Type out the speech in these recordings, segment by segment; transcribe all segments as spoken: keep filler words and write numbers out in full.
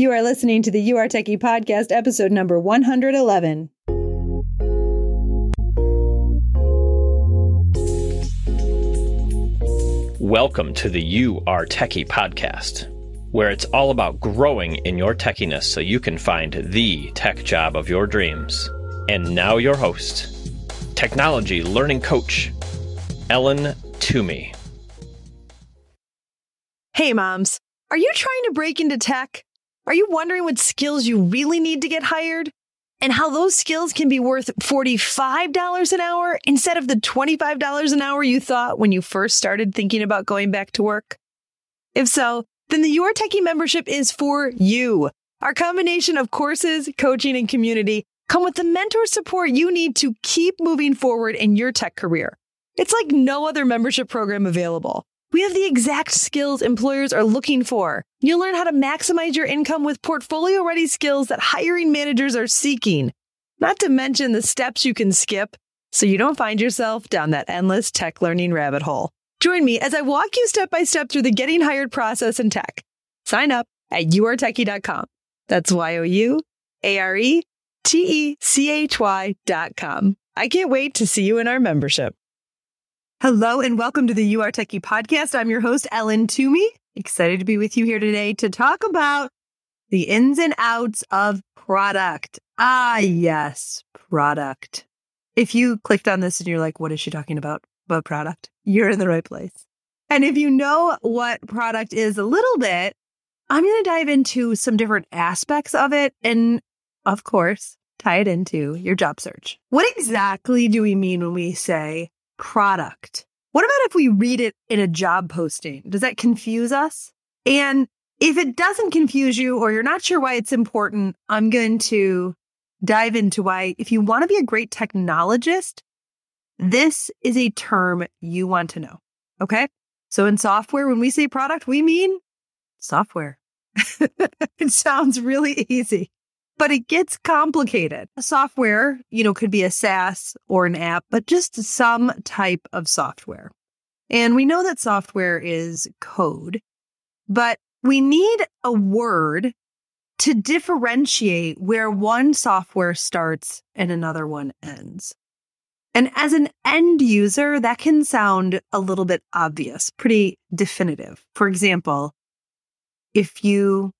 You are listening to the You Are Techie podcast, episode number one hundred eleven. Welcome to the You Are Techie podcast, where it's all about growing in your techiness so you can find the tech job of your dreams. And now your host, technology learning coach, Ellen Toomey. Hey moms, are you trying to break into tech? Are you wondering what skills you really need to get hired? And how those skills can be worth forty-five dollars an hour instead of the twenty-five dollars an hour you thought when you first started thinking about going back to work? If so, then the You Are Techie membership is for you. Our combination of courses, coaching, and community come with the mentor support you need to keep moving forward in your tech career. It's like no other membership program available. We have the exact skills employers are looking for. You'll learn how to maximize your income with portfolio-ready skills that hiring managers are seeking, not to mention the steps you can skip so you don't find yourself down that endless tech learning rabbit hole. Join me as I walk you step-by-step through the getting hired process in tech. Sign up at you are techie dot com. That's Y O U A R E T E C H Y dot com. I can't wait to see you in our membership. Hello and welcome to the You Are Techie podcast. I'm your host, Ellen Toomey. Excited to be with you here today to talk about the ins and outs of product. Ah, yes, product. If you clicked on this and you're like, what is she talking about, about product? You're in the right place. And if you know what product is a little bit, I'm going to dive into some different aspects of it and, of course, tie it into your job search. What exactly do we mean when we say product? What about if we read it in a job posting? Does that confuse us? And if it doesn't confuse you or you're not sure why it's important, I'm going to dive into why, if you want to be a great technologist, this is a term you want to know. Okay? So in software, when we say product, we mean software. It sounds really easy, but it gets complicated. Software, you know, could be a SaaS or an app, but just some type of software. And we know that software is code, but we need a word to differentiate where one software starts and another one ends. And as an end user, that can sound a little bit obvious, pretty definitive. For example, if you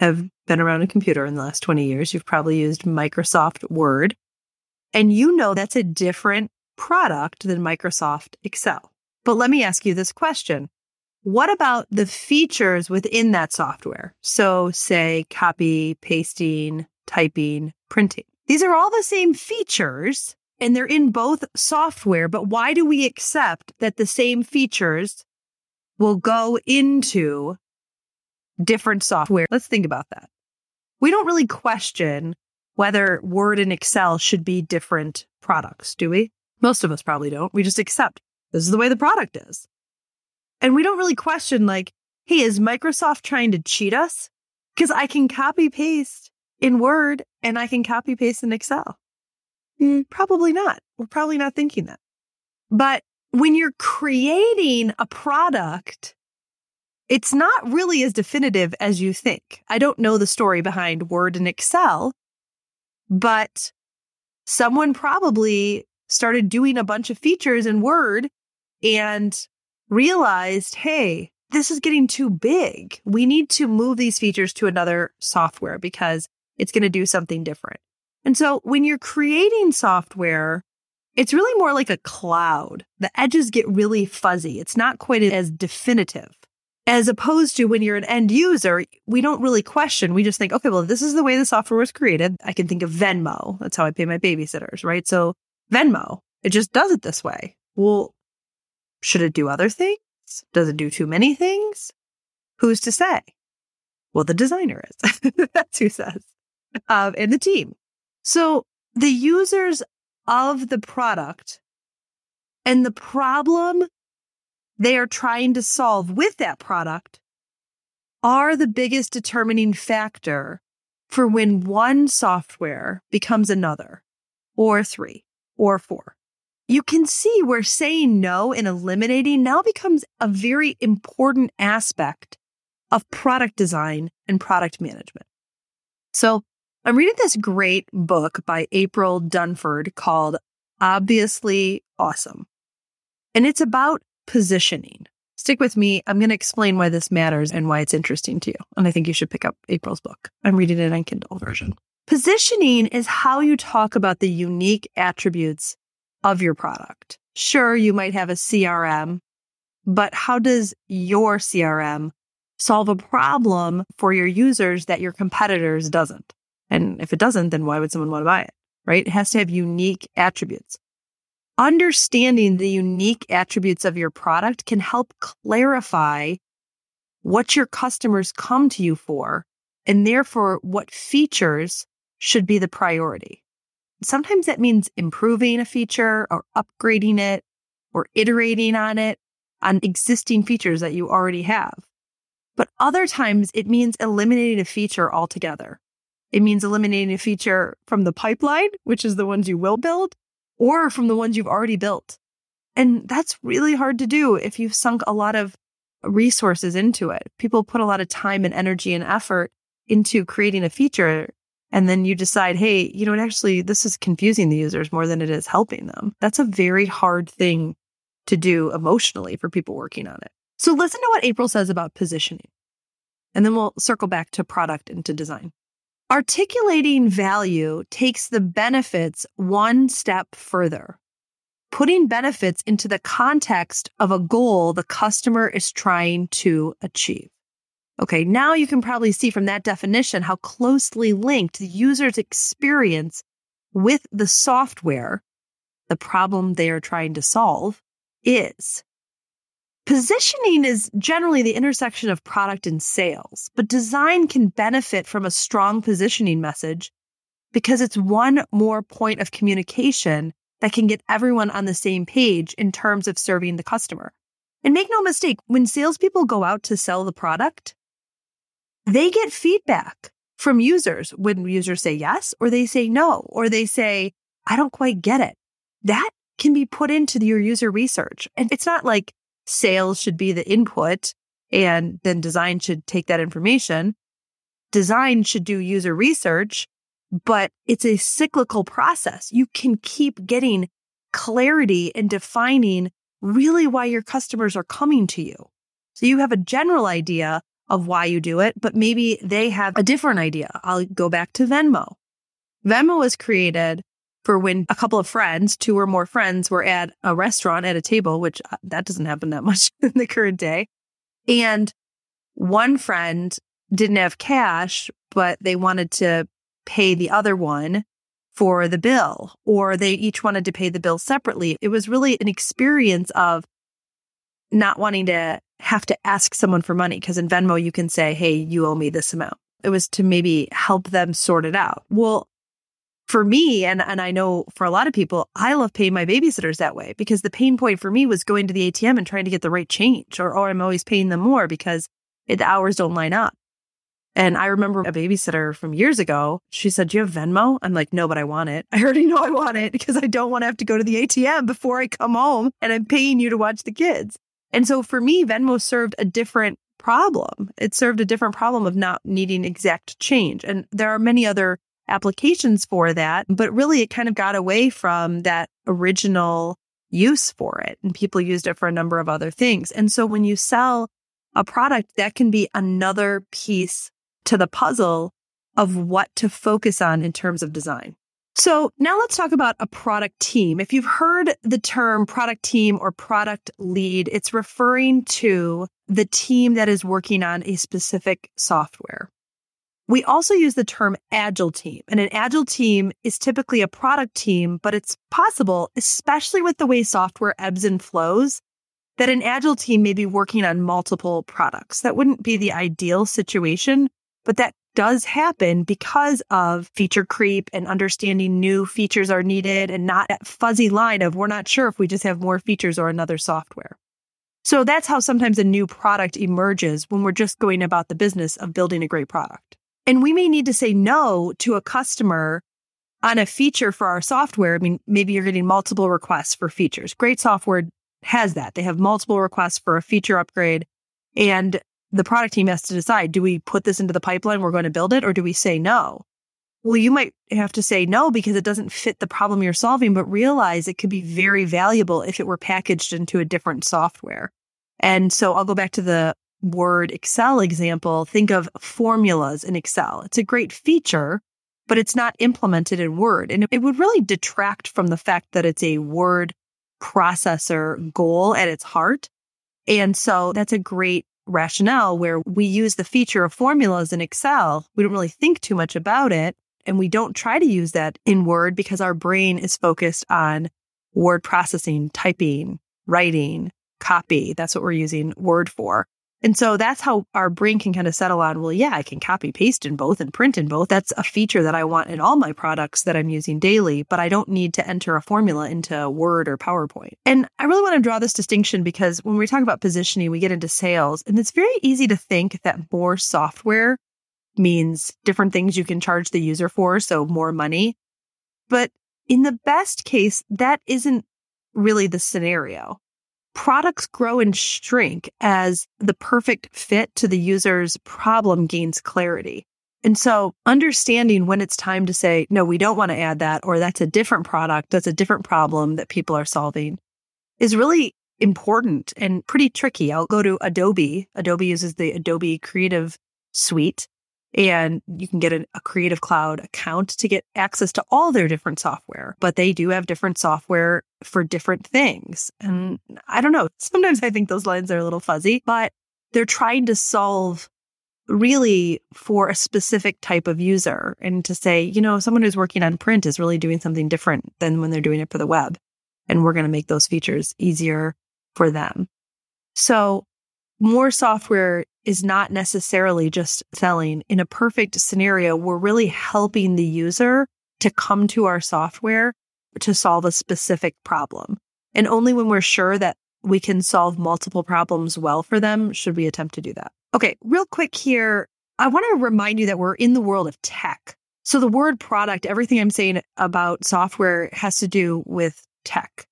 have been around a computer in the last twenty years, you've probably used Microsoft Word, and you know that's a different product than Microsoft Excel. But let me ask you this question. What about the features within that software? So say copy, pasting, typing, printing. These are all the same features, and they're in both software, but why do we accept that the same features will go into different software? Let's think about that. We don't really question whether Word and Excel should be different products, do we? Most of us probably don't. We just accept this is the way the product is. And we don't really question, like, hey, is Microsoft trying to cheat us? Because I can copy paste in Word and I can copy paste in Excel. Mm, probably not. We're probably not thinking that. But when you're creating a product, it's not really as definitive as you think. I don't know the story behind Word and Excel, but someone probably started doing a bunch of features in Word and realized, hey, this is getting too big. We need to move these features to another software because it's going to do something different. And so when you're creating software, it's really more like a cloud. The edges get really fuzzy. It's not quite as definitive. As opposed to when you're an end user, we don't really question. We just think, okay, well, this is the way the software was created. I can think of Venmo. That's how I pay my babysitters, right? So Venmo, it just does it this way. Well, should it do other things? Does it do too many things? Who's to say? Well, the designer is. That's who says. Um, and the team. So the users of the product and the problem they are trying to solve with that product are the biggest determining factor for when one software becomes another, or three, or four. You can see where saying no and eliminating now becomes a very important aspect of product design and product management. So I'm reading this great book by April Dunford called Obviously Awesome. And it's about positioning. Stick with me. I'm going to explain why this matters and why it's interesting to you. And I think you should pick up April's book. I'm reading it on Kindle version. Positioning is how you talk about the unique attributes of your product. Sure, you might have a C R M, but how does your C R M solve a problem for your users that your competitors doesn't? And if it doesn't, then why would someone want to buy it, right? It has to have unique attributes. Understanding the unique attributes of your product can help clarify what your customers come to you for, and therefore what features should be the priority. Sometimes that means improving a feature or upgrading it or iterating on it on existing features that you already have. But other times it means eliminating a feature altogether. It means eliminating a feature from the pipeline, which is the ones you will build, or from the ones you've already built. And that's really hard to do if you've sunk a lot of resources into it. People put a lot of time and energy and effort into creating a feature, and then you decide, hey, you know what, actually, this is confusing the users more than it is helping them. That's a very hard thing to do emotionally for people working on it. So listen to what April says about positioning, and then we'll circle back to product and to design. Articulating value takes the benefits one step further, putting benefits into the context of a goal the customer is trying to achieve. Okay, now you can probably see from that definition how closely linked the user's experience with the software, the problem they are trying to solve, is. Positioning is generally the intersection of product and sales, but design can benefit from a strong positioning message because it's one more point of communication that can get everyone on the same page in terms of serving the customer. And make no mistake, when salespeople go out to sell the product, they get feedback from users when users say yes, or they say no, or they say, I don't quite get it. That can be put into your user research. And it's not like sales should be the input, and then design should take that information. Design should do user research, but it's a cyclical process. You can keep getting clarity and defining really why your customers are coming to you. So you have a general idea of why you do it, but maybe they have a different idea. I'll go back to Venmo. Venmo was created for when a couple of friends, two or more friends, were at a restaurant at a table, which that doesn't happen that much in the current day. And one friend didn't have cash, but they wanted to pay the other one for the bill, or they each wanted to pay the bill separately. It was really an experience of not wanting to have to ask someone for money, because in Venmo, you can say, hey, you owe me this amount. It was to maybe help them sort it out. Well, for me, and, and I know for a lot of people, I love paying my babysitters that way, because the pain point for me was going to the A T M and trying to get the right change, or, or I'm always paying them more because the hours don't line up. And I remember a babysitter from years ago, she said, do you have Venmo? I'm like, no, but I want it. I already know I want it because I don't want to have to go to the A T M before I come home and I'm paying you to watch the kids. And so for me, Venmo served a different problem. It served a different problem of not needing exact change. And there are many other applications for that, but really it kind of got away from that original use for it, and people used it for a number of other things. And so when you sell a product, that can be another piece to the puzzle of what to focus on in terms of design. So now let's talk about a product team. If you've heard the term product team or product lead, it's referring to the team that is working on a specific software. We also use the term agile team, and an agile team is typically a product team, but it's possible, especially with the way software ebbs and flows, that an agile team may be working on multiple products. That wouldn't be the ideal situation, but that does happen because of feature creep and understanding new features are needed and not that fuzzy line of we're not sure if we just have more features or another software. So that's how sometimes a new product emerges when we're just going about the business of building a great product. And we may need to say no to a customer on a feature for our software. I mean, maybe you're getting multiple requests for features. Great software has that. They have multiple requests for a feature upgrade. And the product team has to decide, do we put this into the pipeline, we're going to build it, or do we say no? Well, you might have to say no because it doesn't fit the problem you're solving, but realize it could be very valuable if it were packaged into a different software. And so I'll go back to the Word Excel example. Think of formulas in Excel. It's a great feature, but it's not implemented in Word. And it would really detract from the fact that it's a word processor goal at its heart. And so that's a great rationale where we use the feature of formulas in Excel. We don't really think too much about it. And we don't try to use that in Word because our brain is focused on word processing, typing, writing, copy. That's what we're using Word for. And so that's how our brain can kind of settle on, well, yeah, I can copy, paste in both and print in both. That's a feature that I want in all my products that I'm using daily, but I don't need to enter a formula into Word or PowerPoint. And I really want to draw this distinction because when we talk about positioning, we get into sales, and it's very easy to think that more software means different things you can charge the user for, so more money. But in the best case, that isn't really the scenario. Products grow and shrink as the perfect fit to the user's problem gains clarity. And so understanding when it's time to say, no, we don't want to add that, or that's a different product, that's a different problem that people are solving, is really important and pretty tricky. I'll go to Adobe. Adobe uses the Adobe Creative Suite, and you can get a, a Creative Cloud account to get access to all their different software, but they do have different software for different things. And I don't know, sometimes I think those lines are a little fuzzy, but they're trying to solve really for a specific type of user and to say, you know, someone who's working on print is really doing something different than when they're doing it for the web. And we're going to make those features easier for them. So more software is not necessarily just selling. In a perfect scenario, we're really helping the user to come to our software to solve a specific problem. And only when we're sure that we can solve multiple problems well for them should we attempt to do that. Okay, real quick here, I want to remind you that we're in the world of tech. So the word product, everything I'm saying about software has to do with tech.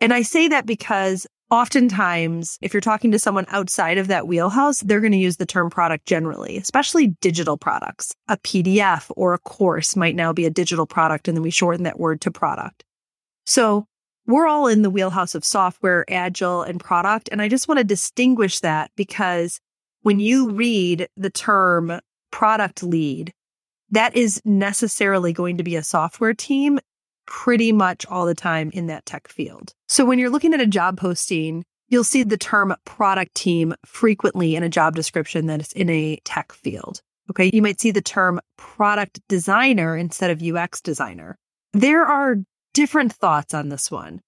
And I say that because oftentimes, if you're talking to someone outside of that wheelhouse, they're going to use the term product generally, especially digital products. A P D F or a course might now be a digital product, and then we shorten that word to product. So we're all in the wheelhouse of software, agile, and product. And I just want to distinguish that because when you read the term product lead, that is necessarily going to be a software team pretty much all the time in that tech field. So when you're looking at a job posting, you'll see the term product team frequently in a job description that is in a tech field. Okay, you might see the term product designer instead of U X designer. There are different thoughts on this one,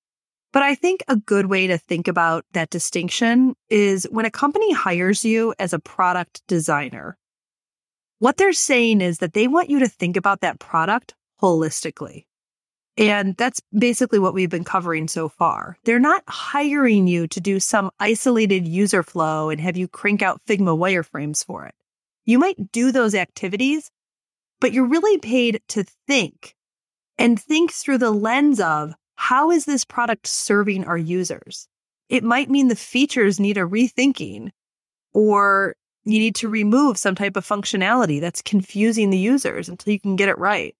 but I think a good way to think about that distinction is when a company hires you as a product designer, what they're saying is that they want you to think about that product holistically. And that's basically what we've been covering so far. They're not hiring you to do some isolated user flow and have you crank out Figma wireframes for it. You might do those activities, but you're really paid to think and think through the lens of how is this product serving our users? It might mean the features need a rethinking, or you need to remove some type of functionality that's confusing the users until you can get it right.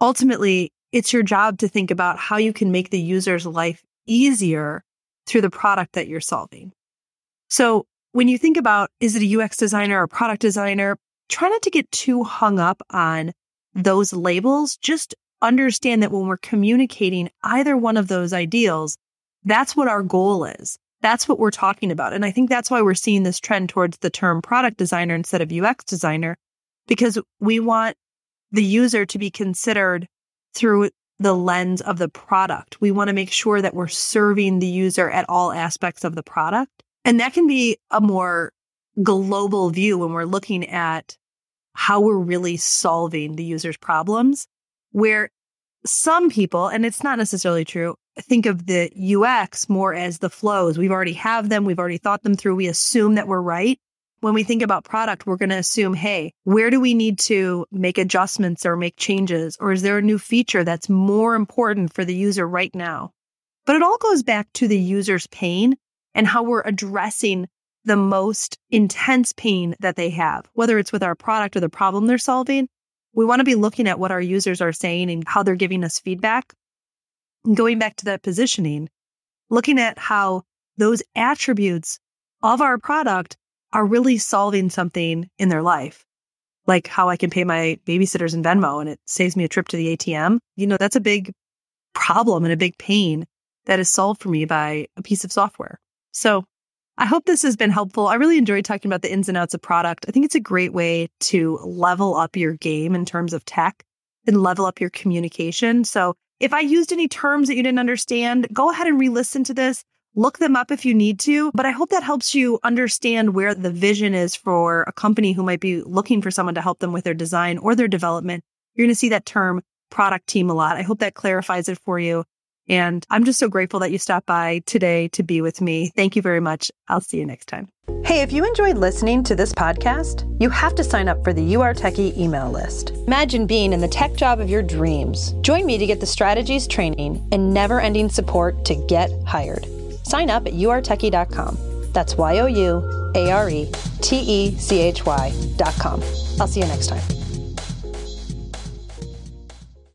Ultimately, it's your job to think about how you can make the user's life easier through the product that you're solving. So when you think about, is it a U X designer or product designer, try not to get too hung up on those labels. Just understand that when we're communicating either one of those ideals, that's what our goal is. That's what we're talking about. And I think that's why we're seeing this trend towards the term product designer instead of U X designer, because we want the user to be considered through the lens of the product. We want to make sure that we're serving the user at all aspects of the product. And that can be a more global view when we're looking at how we're really solving the user's problems, where some people, and it's not necessarily true, think of the U X more as the flows. We've already have them. We've already thought them through. We assume that we're right. When we think about product, we're going to assume, hey, where do we need to make adjustments or make changes? Or is there a new feature that's more important for the user right now? But it all goes back to the user's pain and how we're addressing the most intense pain that they have, whether it's with our product or the problem they're solving. We want to be looking at what our users are saying and how they're giving us feedback. And going back to that positioning, looking at how those attributes of our product are really solving something in their life, like how I can pay my babysitters in Venmo and it saves me a trip to the A T M. You know, that's a big problem and a big pain that is solved for me by a piece of software. So I hope this has been helpful. I really enjoyed talking about the ins and outs of product. I think it's a great way to level up your game in terms of tech and level up your communication. So if I used any terms that you didn't understand, go ahead and re-listen to this. Look them up if you need to, but I hope that helps you understand where the vision is for a company who might be looking for someone to help them with their design or their development. You're going to see that term product team a lot. I hope that clarifies it for you. And I'm just so grateful that you stopped by today to be with me. Thank you very much. I'll see you next time. Hey, if you enjoyed listening to this podcast, you have to sign up for the You Are Techie email list. Imagine being in the tech job of your dreams. Join me to get the strategies, training, and never-ending support to get hired. Sign up at you are techie dot com. That's Y O U A R E T E C H Y dot com. I'll see you next time.